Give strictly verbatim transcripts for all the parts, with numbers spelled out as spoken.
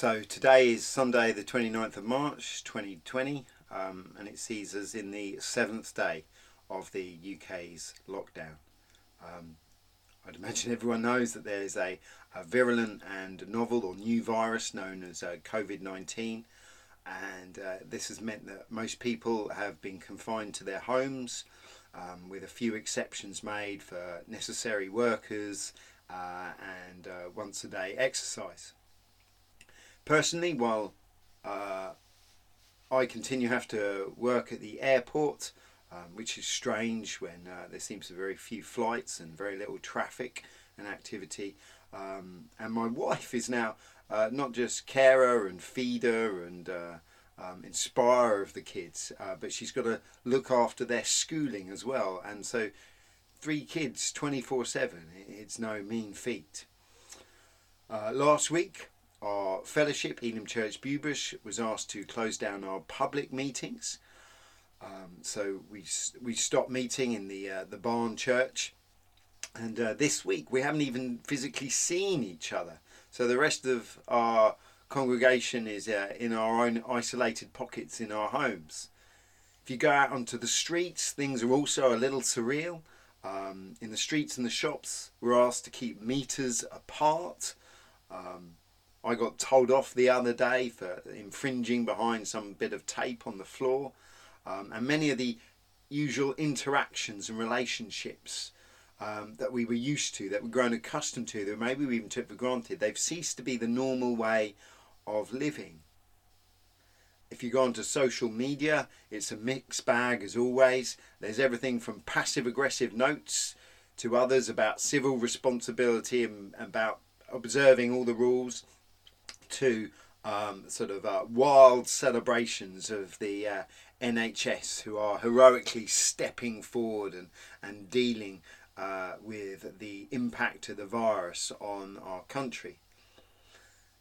So today is Sunday the twenty-ninth of March twenty twenty, um, and it sees us in the seventh day of the U K's lockdown. Um, I'd imagine everyone knows that there is a, a virulent and novel or new virus known as uh, COVID nineteen, and uh, this has meant that most people have been confined to their homes, um, with a few exceptions made for necessary workers uh, and uh, once a day exercise. Personally, while uh, I continue to have to work at the airport, um, which is strange when uh, there seems to be very few flights and very little traffic and activity, um, and my wife is now uh, not just carer and feeder and uh, um, inspirer of the kids, uh, but she's got to look after their schooling as well, and so three kids twenty-four seven, it's no mean feat. Uh, last week, our fellowship, Elam Church Bewbush, was asked to close down our public meetings. Um, so we we stopped meeting in the uh, the barn church, and uh, this week we haven't even physically seen each other. So the rest of our congregation is uh, in our own isolated pockets in our homes. If you go out onto the streets, things are also a little surreal. Um, in the streets and the shops, we're asked to keep meters apart. Um, I got told off the other day for infringing behind some bit of tape on the floor, um, and many of the usual interactions and relationships um, that we were used to, that we've grown accustomed to, that maybe we even took for granted, they've ceased to be the normal way of living. If you go onto social media, it's a mixed bag as always. There's everything from passive-aggressive notes to others about civil responsibility and about observing all the rules, to um, sort of uh, wild celebrations of the uh, N H S, who are heroically stepping forward and, and dealing uh, with the impact of the virus on our country.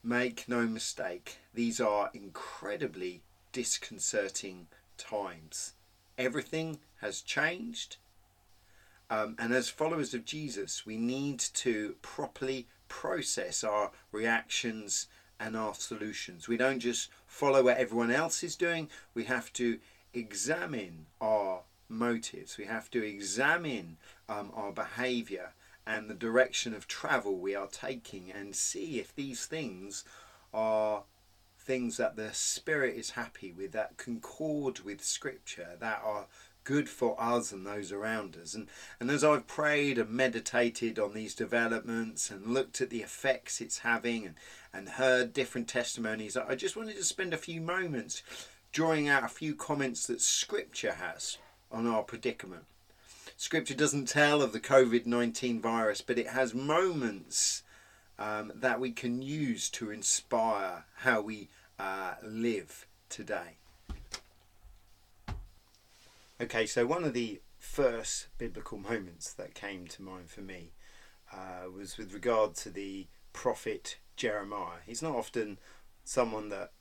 Make no mistake, these are incredibly disconcerting times. Everything has changed, um, and as followers of Jesus, we need to properly process our reactions and our solutions. We don't just follow what everyone else is doing. We have to examine our motives. We have to examine um, our behaviour and the direction of travel we are taking, and see if these things are things that the Spirit is happy with, that concord with Scripture, that are good for us and those around us. And, and as I've prayed and meditated on these developments and looked at the effects it's having and, and heard different testimonies, I just wanted to spend a few moments drawing out a few comments that Scripture has on our predicament. Scripture doesn't tell of the COVID nineteen virus, but it has moments um, that we can use to inspire how we uh, live today. Okay, so one of the first biblical moments that came to mind for me uh, was with regard to the prophet Jeremiah. He's not often someone that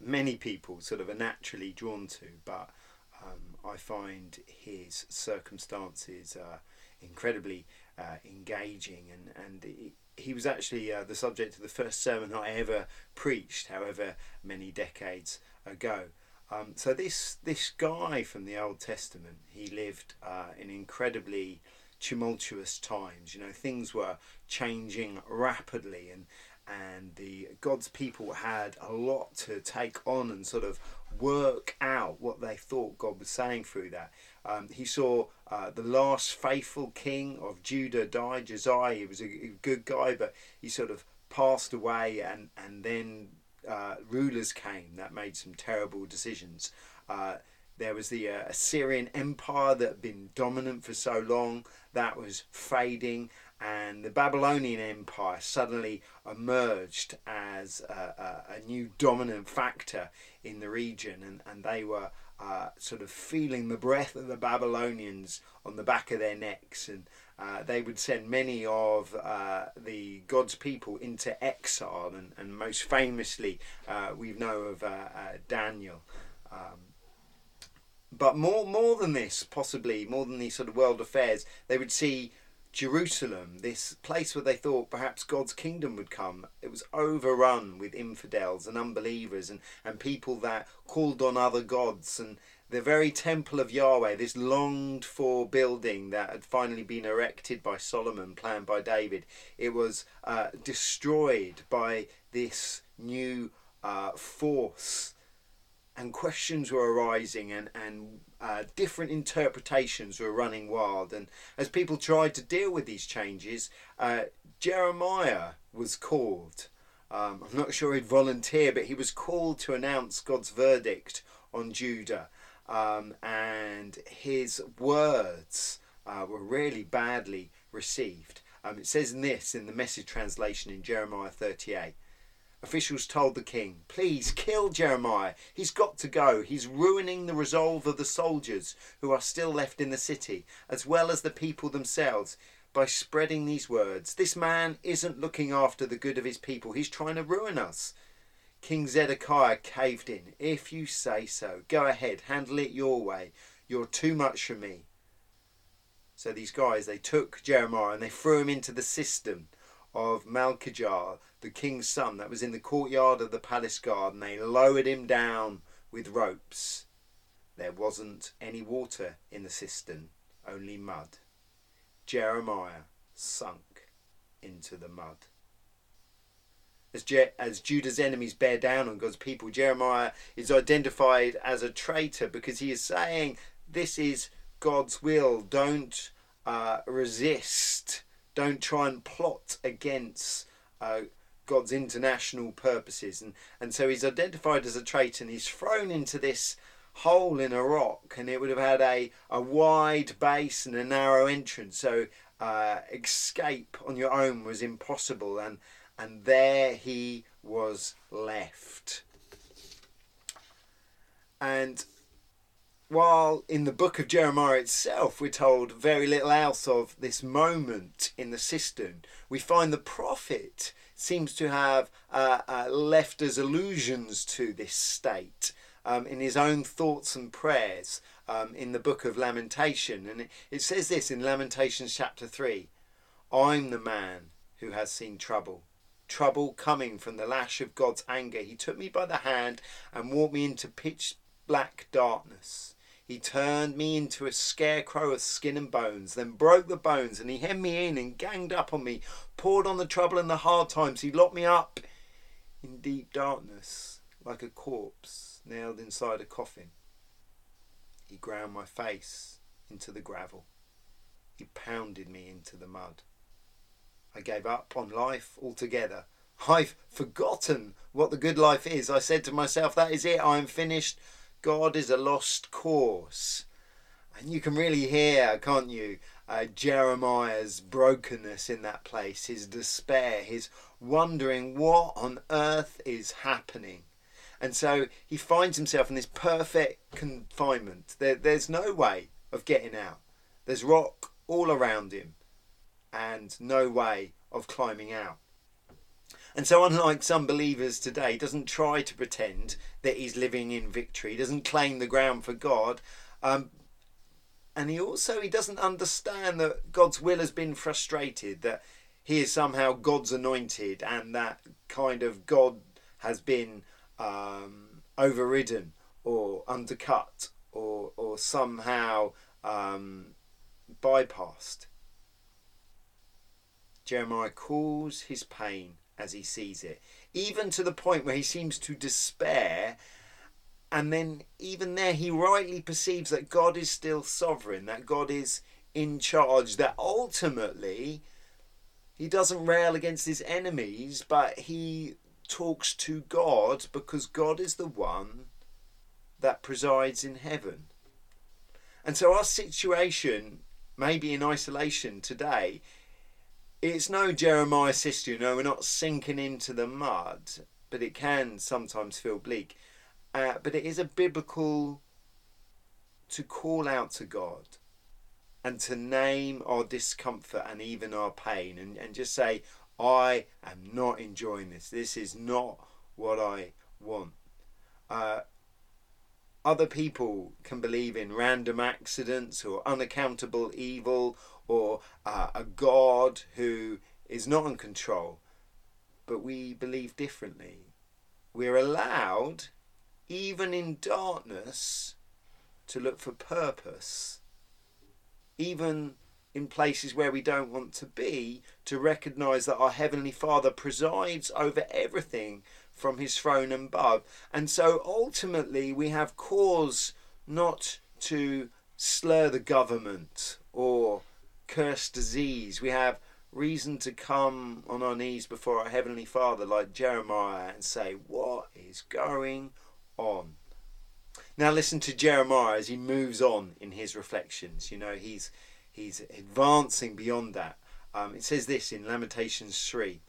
many people sort of are naturally drawn to, but um, I find his circumstances uh, incredibly uh, engaging, and, and it, he was actually uh, the subject of the first sermon I ever preached, however many decades ago. Um, so this this guy from the Old Testament, he lived uh, in incredibly tumultuous times. You know, things were changing rapidly, and and the God's people had a lot to take on and sort of work out what they thought God was saying through that. Um, he saw uh, the last faithful king of Judah die, Josiah. He was a good guy, but he sort of passed away, and and then. Uh, rulers came that made some terrible decisions. Uh, there was the uh, Assyrian Empire that had been dominant for so long, that was fading, and the Babylonian Empire suddenly emerged as a, a, a new dominant factor in the region, and, and they were uh, sort of feeling the breath of the Babylonians on the back of their necks, and Uh, they would send many of uh, the God's people into exile, and, and most famously uh, we know of uh, uh, Daniel. Um, but more more than this, possibly, more than these sort of world affairs, they would see Jerusalem, this place where they thought perhaps God's kingdom would come, it was overrun with infidels and unbelievers and, and people that called on other gods. And the very temple of Yahweh, this longed for building that had finally been erected by Solomon, planned by David, it was uh, destroyed by this new uh, force. And questions were arising, and, and uh, different interpretations were running wild. And as people tried to deal with these changes, uh, Jeremiah was called. Um, I'm not sure he'd volunteer, but he was called to announce God's verdict on Judah. Um, and his words uh, were really badly received. Um, it says in this, in the Message translation in Jeremiah thirty-eight. Officials told the king, please kill Jeremiah. He's got to go. He's ruining the resolve of the soldiers who are still left in the city, as well as the people themselves, by spreading these words. This man isn't looking after the good of his people. He's trying to ruin us. King Zedekiah caved in. If you say so, go ahead, handle it your way. You're too much for me. So these guys, they took Jeremiah and they threw him into the cistern of Malkijah, the king's son, that was in the courtyard of the palace garden. They lowered him down with ropes. There wasn't any water in the cistern, only mud. Jeremiah sunk into the mud. As, Je- as Judah's enemies bear down on God's people, Jeremiah is identified as a traitor because he is saying, this is God's will. Don't uh, resist. Don't try and plot against uh, God's international purposes. And, and so he's identified as a traitor, and he's thrown into this hole in a rock, and it would have had a, a wide base and a narrow entrance. So uh, escape on your own was impossible. And, and there he was left. And while in the book of Jeremiah itself we're told very little else of this moment in the cistern, we find the prophet seems to have uh, uh, left us allusions to this state um, in his own thoughts and prayers um, in the book of Lamentation. And it, it says this in Lamentations chapter three, I'm the man who has seen trouble. Trouble coming from the lash of God's anger. He took me by the hand and walked me into pitch black darkness. He turned me into a scarecrow of skin and bones, then broke the bones, and he hemmed me in and ganged up on me, poured on the trouble and the hard times. He locked me up in deep darkness, like a corpse nailed inside a coffin. He ground my face into the gravel. He pounded me into the mud. I gave up on life altogether. I've forgotten what the good life is. I said to myself, that is it, I am finished. God is a lost cause. And you can really hear, can't you, uh, Jeremiah's brokenness in that place, his despair, his wondering what on earth is happening. And so he finds himself in this perfect confinement. There, there's no way of getting out. There's rock all around him and no way of climbing out. And so unlike some believers today, he doesn't try to pretend that he's living in victory. He doesn't claim the ground for God. Um, and he also, he doesn't understand that God's will has been frustrated, that he is somehow God's anointed, and that kind of God has been um, overridden or undercut or, or somehow um, bypassed. Jeremiah calls his pain as he sees it, even to the point where he seems to despair, and then even there he rightly perceives that God is still sovereign, that God is in charge, that ultimately he doesn't rail against his enemies, but he talks to God because God is the one that presides in heaven. And so our situation, maybe in isolation today, it's no Jeremiah sister, you know, we're not sinking into the mud, but it can sometimes feel bleak. Uh, but it is a biblical to call out to God and to name our discomfort and even our pain, and, and just say, I am not enjoying this. This is not what I want. Uh, other people can believe in random accidents or unaccountable evil or uh, a God who is not in control. But we believe differently. We're allowed, even in darkness, to look for purpose. Even in places where we don't want to be, to recognise that our Heavenly Father presides over everything from his throne above. And so ultimately we have cause not to slur the government or curse disease. We have reason to come on our knees before our Heavenly Father like Jeremiah and say, what is going on? Now listen to Jeremiah as he moves on in his reflections. You know, he's he's advancing beyond that. Um, it says this in Lamentations three.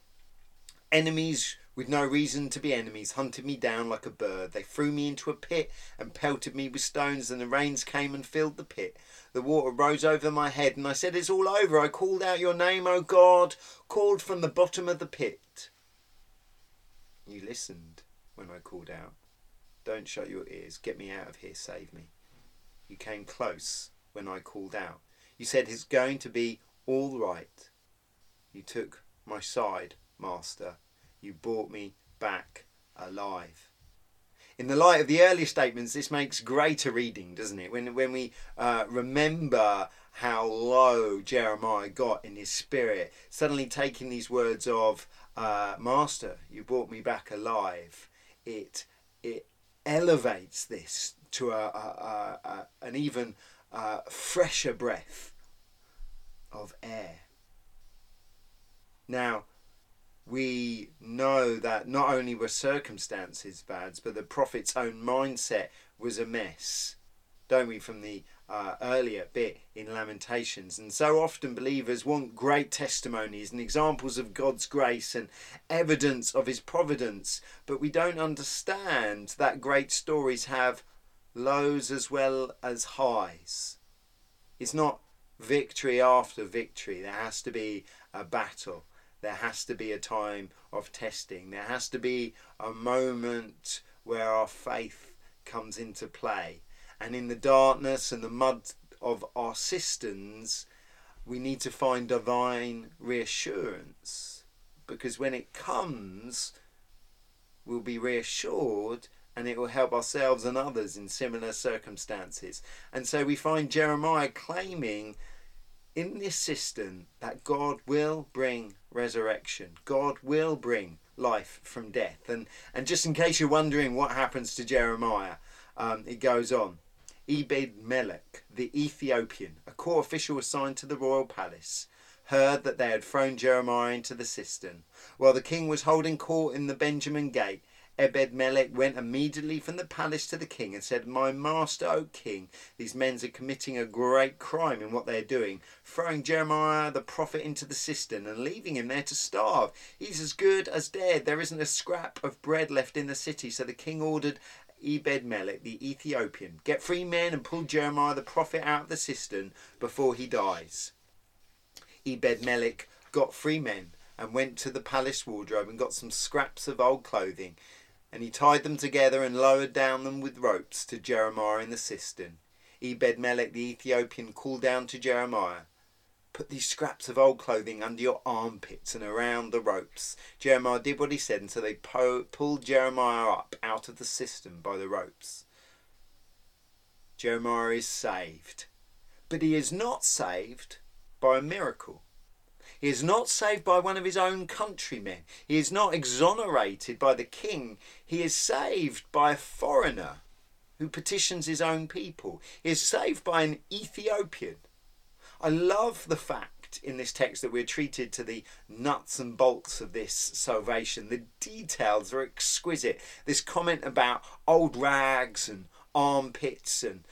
Enemies with no reason to be enemies hunted me down like a bird. They threw me into a pit and pelted me with stones, and the rains came and filled the pit. The water rose over my head, and I said, it's all over. I called out your name, O God, called from the bottom of the pit. You listened when I called out. Don't shut your ears. Get me out of here. Save me. You came close when I called out. You said, it's going to be all right. You took my side, Master. You brought me back alive. In the light of the earlier statements, this makes greater reading, doesn't it? When when we uh, remember how low Jeremiah got in his spirit, suddenly taking these words of uh, Master, you brought me back alive, it it elevates this to a, a, a, a an even uh, fresher breath of air. Now, we know that not only were circumstances bad, but the prophet's own mindset was a mess, don't we, from the uh, earlier bit in Lamentations. And so often believers want great testimonies and examples of God's grace and evidence of his providence, but we don't understand that great stories have lows as well as highs. It's not victory after victory. There has to be a battle. There has to be a time of testing. There has to be a moment where our faith comes into play. And in the darkness and the mud of our cisterns, we need to find divine reassurance. Because when it comes, we'll be reassured, and it will help ourselves and others in similar circumstances. And so we find Jeremiah claiming in this cistern that God will bring resurrection. God will bring life from death. And and just in case you're wondering what happens to Jeremiah, um, it goes on. Ebed-Melech, the Ethiopian, a court official assigned to the royal palace, heard that they had thrown Jeremiah into the cistern. While the king was holding court in the Benjamin gate, Ebed-Melech went immediately from the palace to the king and said, my master, O king, these men are committing a great crime in what they are doing, throwing Jeremiah the prophet into the cistern and leaving him there to starve. He's as good as dead. There isn't a scrap of bread left in the city. So the king ordered Ebed-Melech, the Ethiopian, get three men and pull Jeremiah the prophet out of the cistern before he dies. Ebed-Melech got three men and went to the palace wardrobe and got some scraps of old clothing. And he tied them together and lowered down them with ropes to Jeremiah in the cistern. Ebed-Melech the Ethiopian called down to Jeremiah, put these scraps of old clothing under your armpits and around the ropes. Jeremiah did what he said, and so they po- pulled Jeremiah up out of the cistern by the ropes. Jeremiah is saved, but he is not saved by a miracle. He is not saved by one of his own countrymen. He is not exonerated by the king. He is saved by a foreigner who petitions his own people. He is saved by an Ethiopian. I love the fact in this text that we're treated to the nuts and bolts of this salvation. The details are exquisite. This comment about old rags and armpits and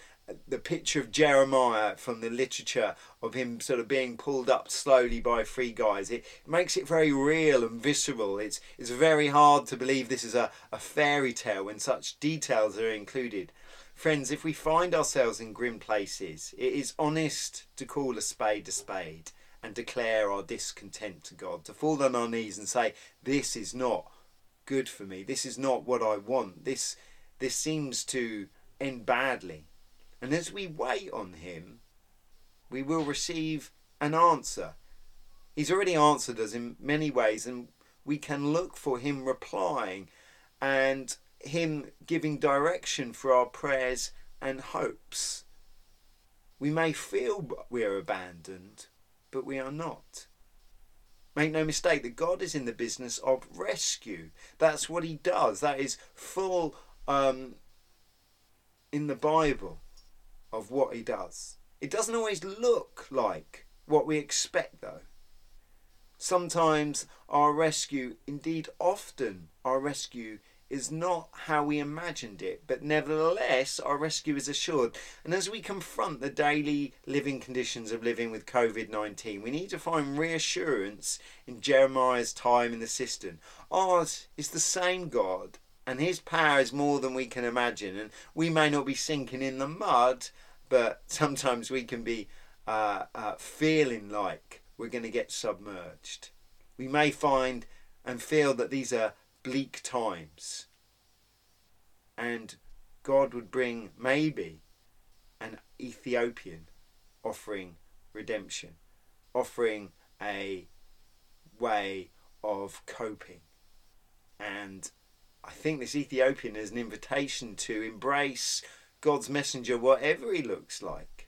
the picture of Jeremiah from the literature of him sort of being pulled up slowly by three guys. It makes it very real and visceral. It's it's very hard to believe this is a, a fairy tale when such details are included. Friends, if we find ourselves in grim places, it is honest to call a spade a spade and declare our discontent to God, to fall on our knees and say, this is not good for me. This is not what I want. This, this seems to end badly. And as we wait on him, we will receive an answer. He's already answered us in many ways, and we can look for him replying and him giving direction for our prayers and hopes. We may feel we are abandoned, but we are not. Make no mistake that God is in the business of rescue. That's what he does. That is full um, in the Bible of what he does. It doesn't always look like what we expect, though. Sometimes our rescue, indeed often our rescue, is not how we imagined it, but nevertheless our rescue is assured. And as we confront the daily living conditions of living with COVID nineteen, we need to find reassurance in Jeremiah's time in the cistern. Ours is the same God, and his power is more than we can imagine. And we may not be sinking in the mud, but sometimes we can be uh, uh, feeling like we're going to get submerged. We may find and feel that these are bleak times, and God would bring maybe an Ethiopian offering redemption, offering a way of coping. And I think this Ethiopian is an invitation to embrace God's messenger, whatever he looks like.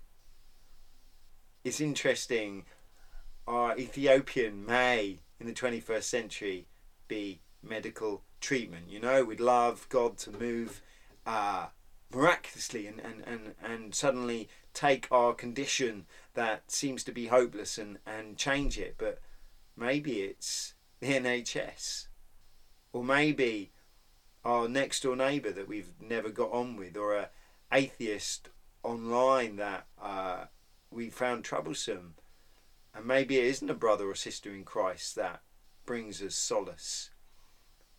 It's interesting, our Ethiopian may in the twenty-first century be medical treatment. You know, we'd love God to move uh, miraculously and, and, and, and suddenly take our condition that seems to be hopeless and, and change it. But maybe it's the N H S, or maybe our next door neighbour that we've never got on with, or an atheist online that uh, we found troublesome. And maybe it isn't a brother or sister in Christ that brings us solace.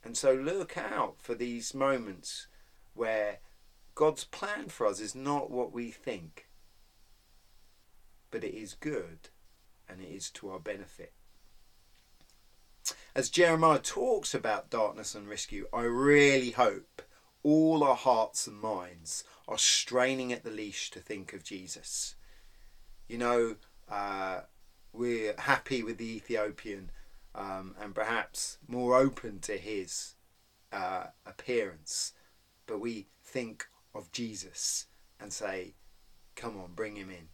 And so look out for these moments where God's plan for us is not what we think, but it is good and it is to our benefit. As Jeremiah talks about darkness and rescue, I really hope all our hearts and minds are straining at the leash to think of Jesus. You know, uh, we're happy with the Ethiopian Um, and perhaps more open to his uh, appearance. But we think of Jesus and say, come on, bring him in.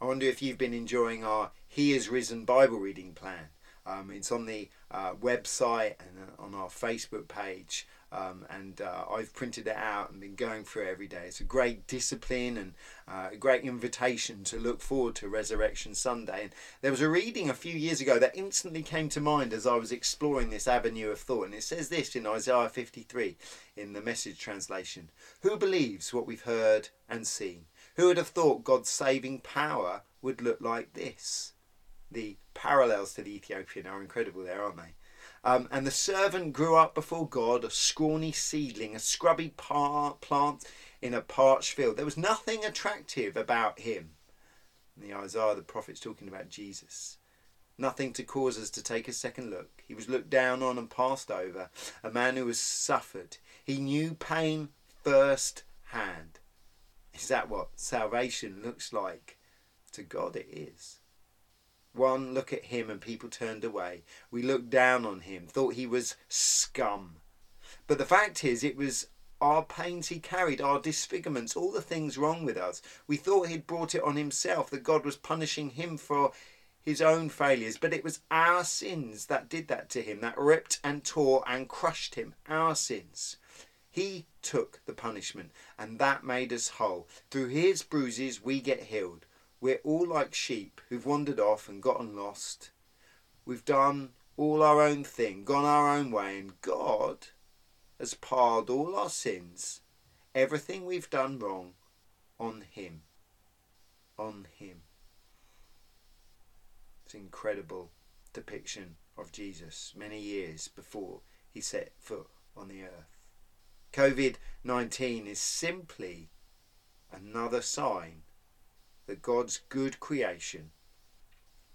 I wonder if you've been enjoying our He Is Risen Bible reading plan. Um, it's on the uh, website and on our Facebook page. Um, and uh, I've printed it out and been going through it every day. It's a great discipline and uh, a great invitation to look forward to Resurrection Sunday. And there was a reading a few years ago that instantly came to mind as I was exploring this avenue of thought. And it says this in Isaiah fifty-three in the Message translation. Who believes what we've heard and seen? Who would have thought God's saving power would look like this? The parallels to the Ethiopian are incredible there, aren't they? Um, and the servant grew up before God, a scrawny seedling, a scrubby par- plant in a parched field. There was nothing attractive about him. And the Isaiah, the prophet's talking about Jesus. Nothing to cause us to take a second look. He was looked down on and passed over, a man who has suffered. He knew pain firsthand. Is that what salvation looks like? To God it is. One look at him and people turned away. We looked down on him, thought he was scum. But the fact is, it was our pains he carried, our disfigurements, all the things wrong with us. We thought he'd brought it on himself, that God was punishing him for his own failures. But it was our sins that did that to him, that ripped and tore and crushed him, our sins. He took the punishment, and that made us whole. Through his bruises, we get healed. We're all like sheep who've wandered off and gotten lost. We've done all our own thing, gone our own way, and God has piled all our sins, everything we've done wrong, on him. On him. It's an incredible depiction of Jesus many years before he set foot on the earth. COVID nineteen is simply another sign that God's good creation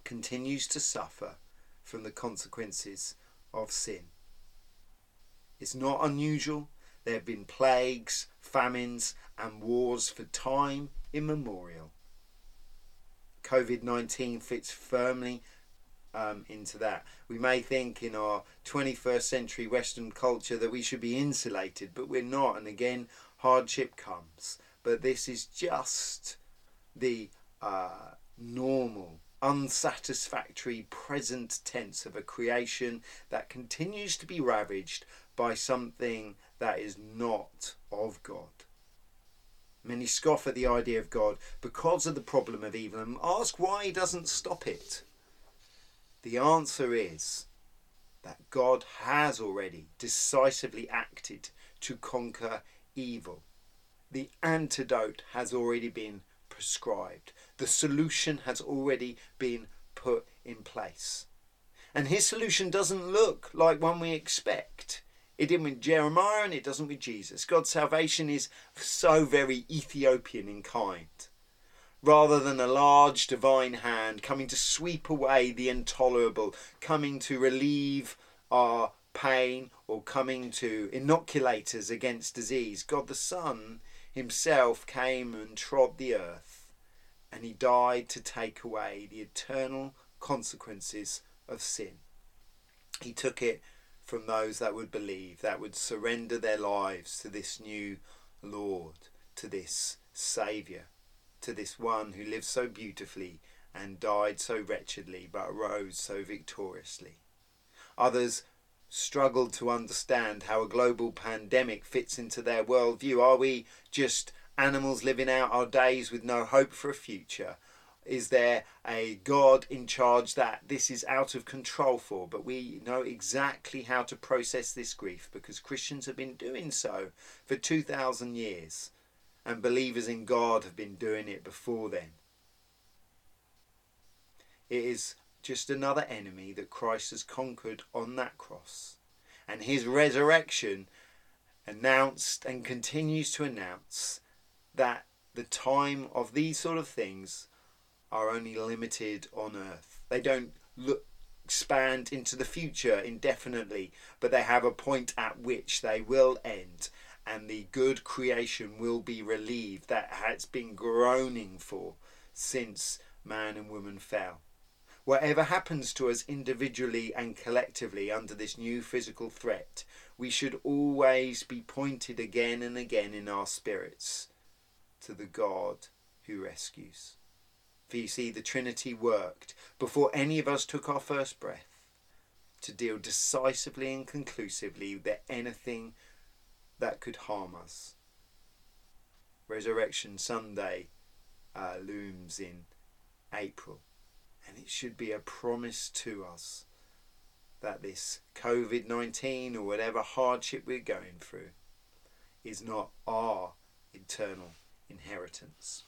continues to suffer from the consequences of sin. It's not unusual There have been plagues, famines, and wars for time immemorial. COVID nineteen fits firmly um, into that. We may think in our twenty-first century Western culture that we should be insulated, but we're not. And again, hardship comes. But this is just the uh, normal, unsatisfactory present tense of a creation that continues to be ravaged by something that is not of God. Many scoff at the idea of God because of the problem of evil and ask why he doesn't stop it. The answer is that God has already decisively acted to conquer evil. The antidote has already been prescribed. The solution has already been put in place. And his solution doesn't look like one we expect. It didn't with Jeremiah and it doesn't with Jesus. God's salvation is so very Ethiopian in kind. Rather than a large divine hand coming to sweep away the intolerable, coming to relieve our pain or coming to inoculate us against disease, God the Son himself came and trod the earth, and he died to take away the eternal consequences of sin. He took it from those that would believe, that would surrender their lives to this new Lord, to this Saviour, to this one who lived so beautifully and died so wretchedly but rose so victoriously. Others struggled to understand how a global pandemic fits into their worldview. Are we just animals living out our days with no hope for a future? Is there a God in charge that this is out of control for? But we know exactly how to process this grief because Christians have been doing so for two thousand years and believers in God have been doing it before then. It is just another enemy that Christ has conquered on that cross, and his resurrection announced and continues to announce that the time of these sort of things are only limited on earth. They don't look, expand into the future indefinitely, but they have a point at which they will end and the good creation will be relieved that it's been groaning for since man and woman fell. Whatever happens to us individually and collectively under this new physical threat, we should always be pointed again and again in our spirits to the God who rescues. For you see, the Trinity worked before any of us took our first breath to deal decisively and conclusively with anything that could harm us. Resurrection Sunday uh, looms in April, and it should be a promise to us that this COVID nineteen or whatever hardship we're going through is not our eternal inheritance.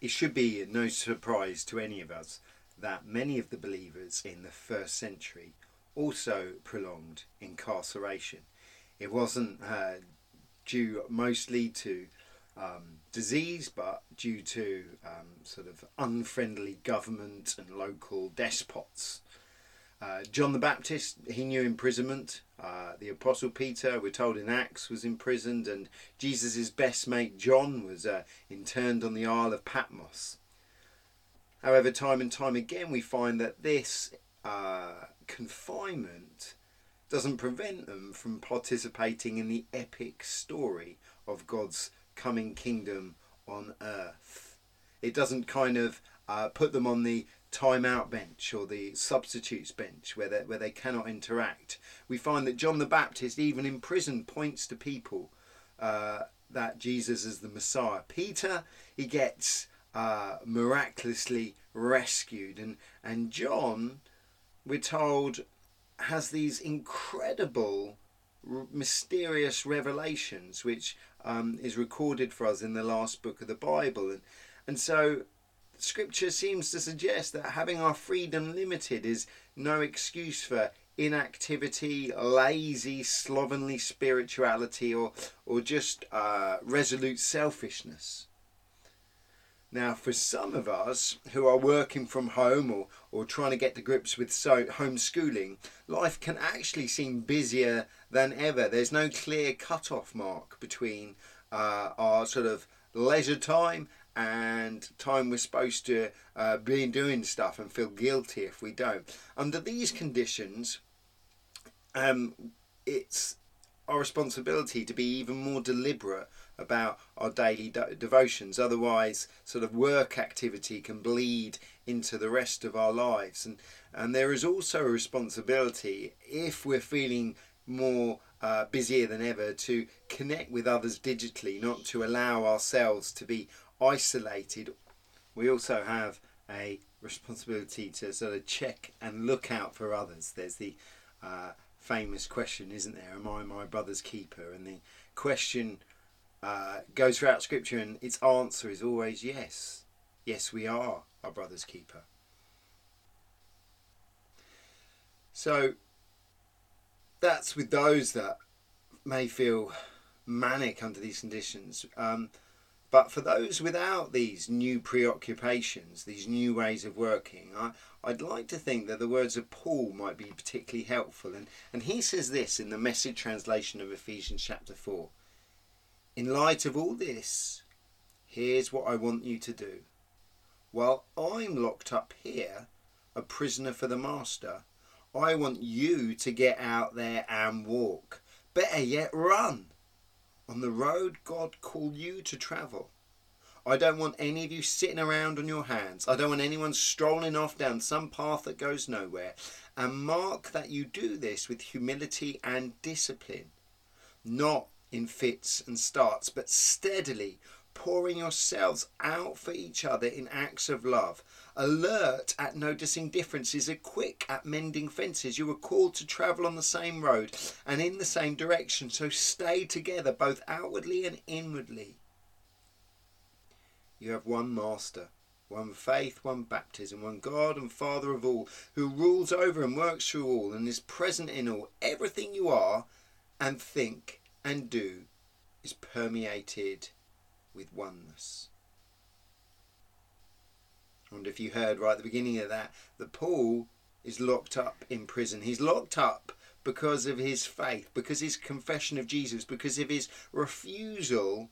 It should be no surprise to any of us that many of the believers in the first century also prolonged incarceration. It wasn't uh, due mostly to um, disease, but due to um, sort of unfriendly government and local despots. Uh, John the Baptist, he knew imprisonment. Uh, the Apostle Peter, we're told in Acts, was imprisoned, and Jesus' best mate John was uh, interned on the Isle of Patmos. However, time and time again, we find that this uh, confinement doesn't prevent them from participating in the epic story of God's coming kingdom on earth. It doesn't kind of uh, put them on the time-out bench or the substitutes bench where they, where they cannot interact. We find that John the Baptist, even in prison, points to people uh, that Jesus is the Messiah. Peter, he gets uh, miraculously rescued. And, and John, we're told, has these incredible r- mysterious revelations, which um, is recorded for us in the last book of the Bible. And, and so Scripture seems to suggest that having our freedom limited is no excuse for inactivity, lazy, slovenly spirituality, or or just uh, resolute selfishness. Now, for some of us who are working from home or, or trying to get to grips with so homeschooling, life can actually seem busier than ever. There's no clear cut-off mark between uh, our sort of leisure time and time we're supposed to uh, be doing stuff and feel guilty if we don't. Under these conditions, um, it's our responsibility to be even more deliberate about our daily de- devotions. Otherwise, sort of work activity can bleed into the rest of our lives. And, and there is also a responsibility, if we're feeling more uh, busier than ever, to connect with others digitally, not to allow ourselves to be isolated. We also have a responsibility to sort of check and look out for others. There's the uh, famous question, isn't there? Am I my brother's keeper? And the question Uh, goes throughout scripture, and its answer is always yes. Yes, we are our brother's keeper. So that's with those that may feel manic under these conditions. Um, but for those without these new preoccupations, these new ways of working, I, I'd like to think that the words of Paul might be particularly helpful. And, and he says this in the Message translation of Ephesians chapter four. In light of all this, here's what I want you to do. While I'm locked up here, a prisoner for the master, I want you to get out there and walk. Better yet, run on the road God called you to travel. I don't want any of you sitting around on your hands. I don't want anyone strolling off down some path that goes nowhere. And mark that you do this with humility and discipline, not in fits and starts, but steadily pouring yourselves out for each other in acts of love, alert at noticing differences and quick at mending fences. You were called to travel on the same road and in the same direction, so stay together both outwardly and inwardly. You have one master, one faith, one baptism, one God and Father of all, who rules over and works through all and is present in all. Everything you are and think and do is permeated with oneness. I wonder if you heard right at the beginning of that, that Paul is locked up in prison. He's locked up because of his faith, because his confession of Jesus, because of his refusal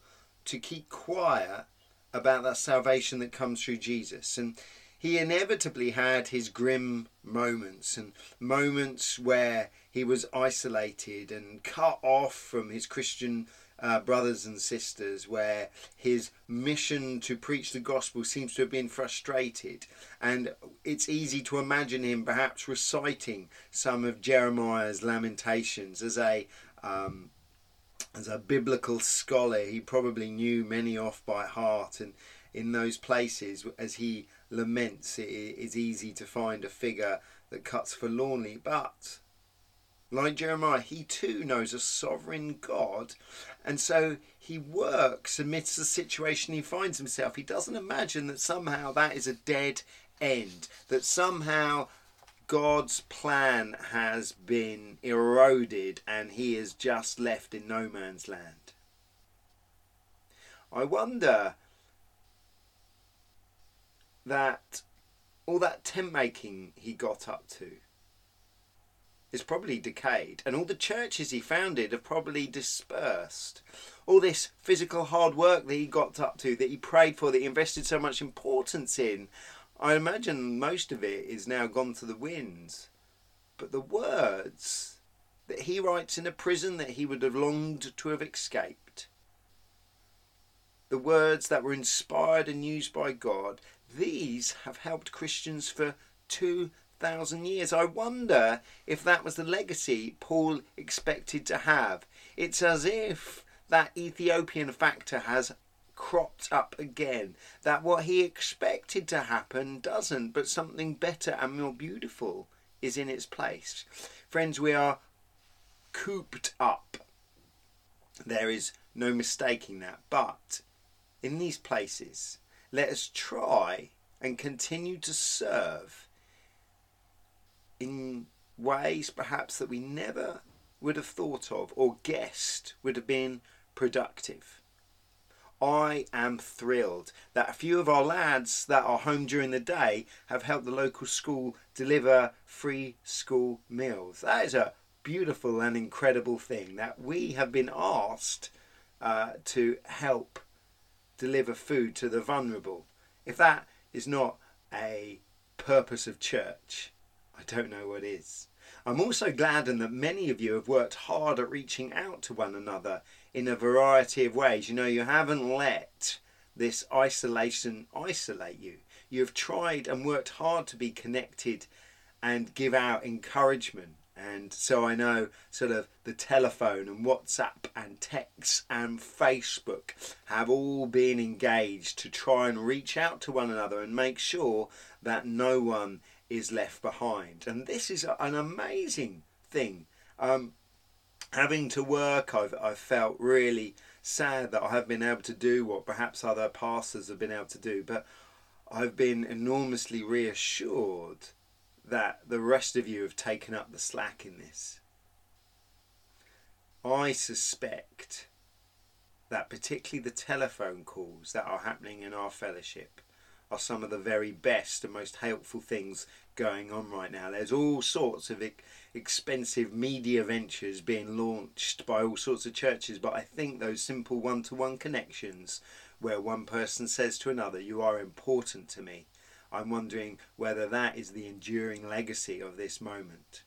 to keep quiet about that salvation that comes through Jesus. And he inevitably had his grim moments, and moments where he was isolated and cut off from his Christian uh, brothers and sisters, where his mission to preach the gospel seems to have been frustrated. And it's easy to imagine him perhaps reciting some of Jeremiah's Lamentations. As a um, as a biblical scholar, he probably knew many off by heart, and in those places, as he laments, it is easy to find a figure that cuts forlornly. But like Jeremiah, he too knows a sovereign God, and so he works amidst the situation he finds himself. He doesn't imagine that somehow that is a dead end, that somehow God's plan has been eroded and he is just left in no man's land. I wonder that all that tent making he got up to is probably decayed, and all the churches he founded are probably dispersed. All this physical hard work that he got up to, that he prayed for, that he invested so much importance in, I imagine most of it is now gone to the winds. But the words that he writes in a prison that he would have longed to have escaped, the words that were inspired and used by God, these have helped Christians for two thousand years. I wonder if that was the legacy Paul expected to have. It's as if that Ethiopian factor has cropped up again, that what he expected to happen doesn't, but something better and more beautiful is in its place. Friends, we are cooped up. There is no mistaking that. But in these places, let us try and continue to serve in ways perhaps that we never would have thought of or guessed would have been productive. I am thrilled that a few of our lads that are home during the day have helped the local school deliver free school meals. That is a beautiful and incredible thing that we have been asked uh, to help deliver food to the vulnerable. If that is not a purpose of church, I don't know what is. I'm also glad and that many of you have worked hard at reaching out to one another in a variety of ways. You know, you haven't let this isolation isolate you. You've tried and worked hard to be connected and give out encouragement. And so I know sort of the telephone and WhatsApp and text and Facebook have all been engaged to try and reach out to one another and make sure that no one is left behind. And this is an amazing thing. Um, having to work, I've, I've felt really sad that I haven't been able to do what perhaps other pastors have been able to do. But I've been enormously reassured that the rest of you have taken up the slack in this. I suspect that particularly the telephone calls that are happening in our fellowship are some of the very best and most helpful things going on right now. There's all sorts of expensive media ventures being launched by all sorts of churches, but I think those simple one-to-one connections where one person says to another, "You are important to me," I'm wondering whether that is the enduring legacy of this moment.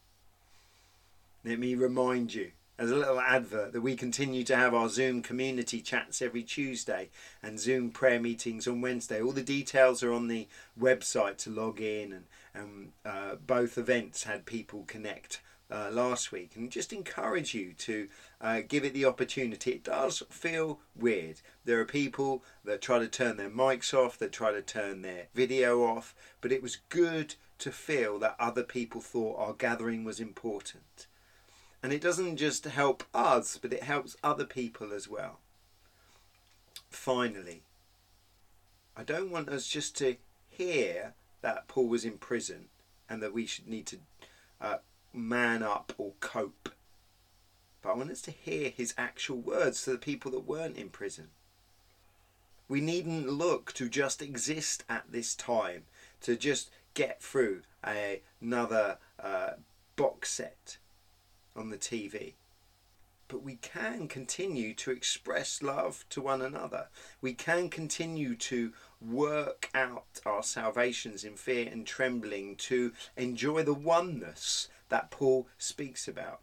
Let me remind you, as a little advert, that we continue to have our Zoom community chats every Tuesday and Zoom prayer meetings on Wednesday. All the details are on the website to log in, and, and uh, both events had people connect uh, last week. And just encourage you to uh, give it the opportunity. It does feel weird. There are people that try to turn their mics off, that try to turn their video off, but it was good to feel that other people thought our gathering was important. And it doesn't just help us, but it helps other people as well. Finally, I don't want us just to hear that Paul was in prison and that we should need to uh, man up or cope. But I want us to hear his actual words to the people that weren't in prison. We needn't look to just exist at this time, to just get through a, another uh, box set on the T V. But we can continue to express love to one another. We can continue to work out our salvations in fear and trembling, to enjoy the oneness that Paul speaks about.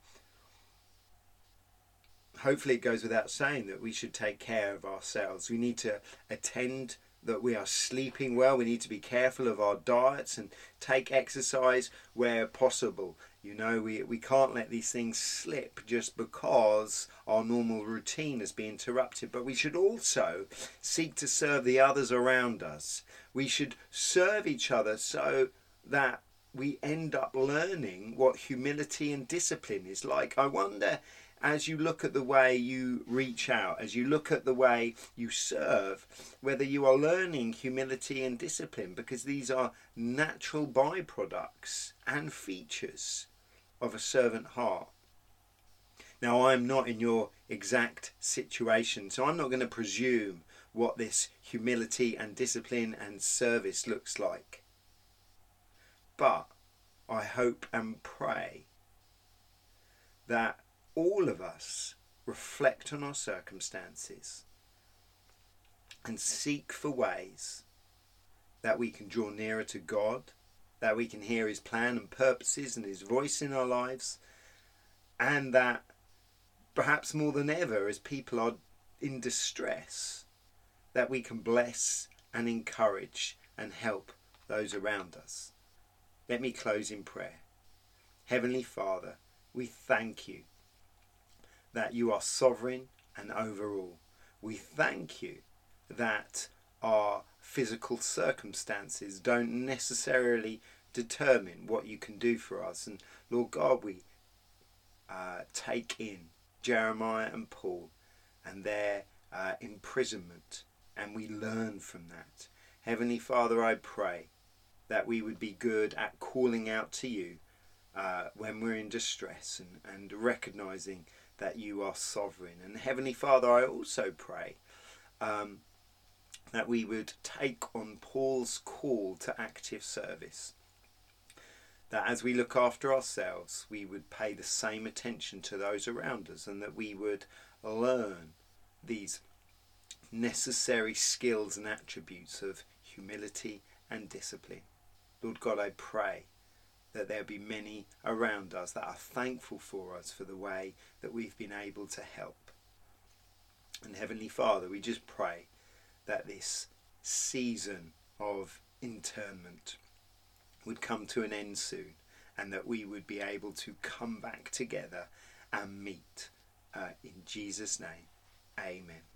Hopefully it goes without saying that we should take care of ourselves. We need to attend that we are sleeping well. We need to be careful of our diets and take exercise where possible. You know, we, we can't let these things slip just because our normal routine has been interrupted. But we should also seek to serve the others around us. We should serve each other so that we end up learning what humility and discipline is like. I wonder, as you look at the way you reach out, as you look at the way you serve, whether you are learning humility and discipline, because these are natural byproducts and features of a servant heart. Now, I'm not in your exact situation, so I'm not going to presume what this humility and discipline and service looks like. But I hope and pray that all of us reflect on our circumstances and seek for ways that we can draw nearer to God, that we can hear his plan and purposes and his voice in our lives, and that perhaps more than ever, as people are in distress, that we can bless and encourage and help those around us. Let me close in prayer. Heavenly Father, we thank you that you are sovereign and overall. We thank you that our physical circumstances don't necessarily determine what you can do for us. And Lord God, we uh, take in Jeremiah and Paul and their uh, imprisonment, and we learn from that. Heavenly Father, I pray that we would be good at calling out to you uh, when we're in distress, and, and recognising that you are sovereign. And Heavenly Father, I also pray um, that we would take on Paul's call to active service. That as we look after ourselves, we would pay the same attention to those around us, and that we would learn these necessary skills and attributes of humility and discipline. Lord God, I pray that there be many around us that are thankful for us for the way that we've been able to help. And Heavenly Father, we just pray that this season of internment would come to an end soon, and that we would be able to come back together and meet uh, in Jesus' name. Amen.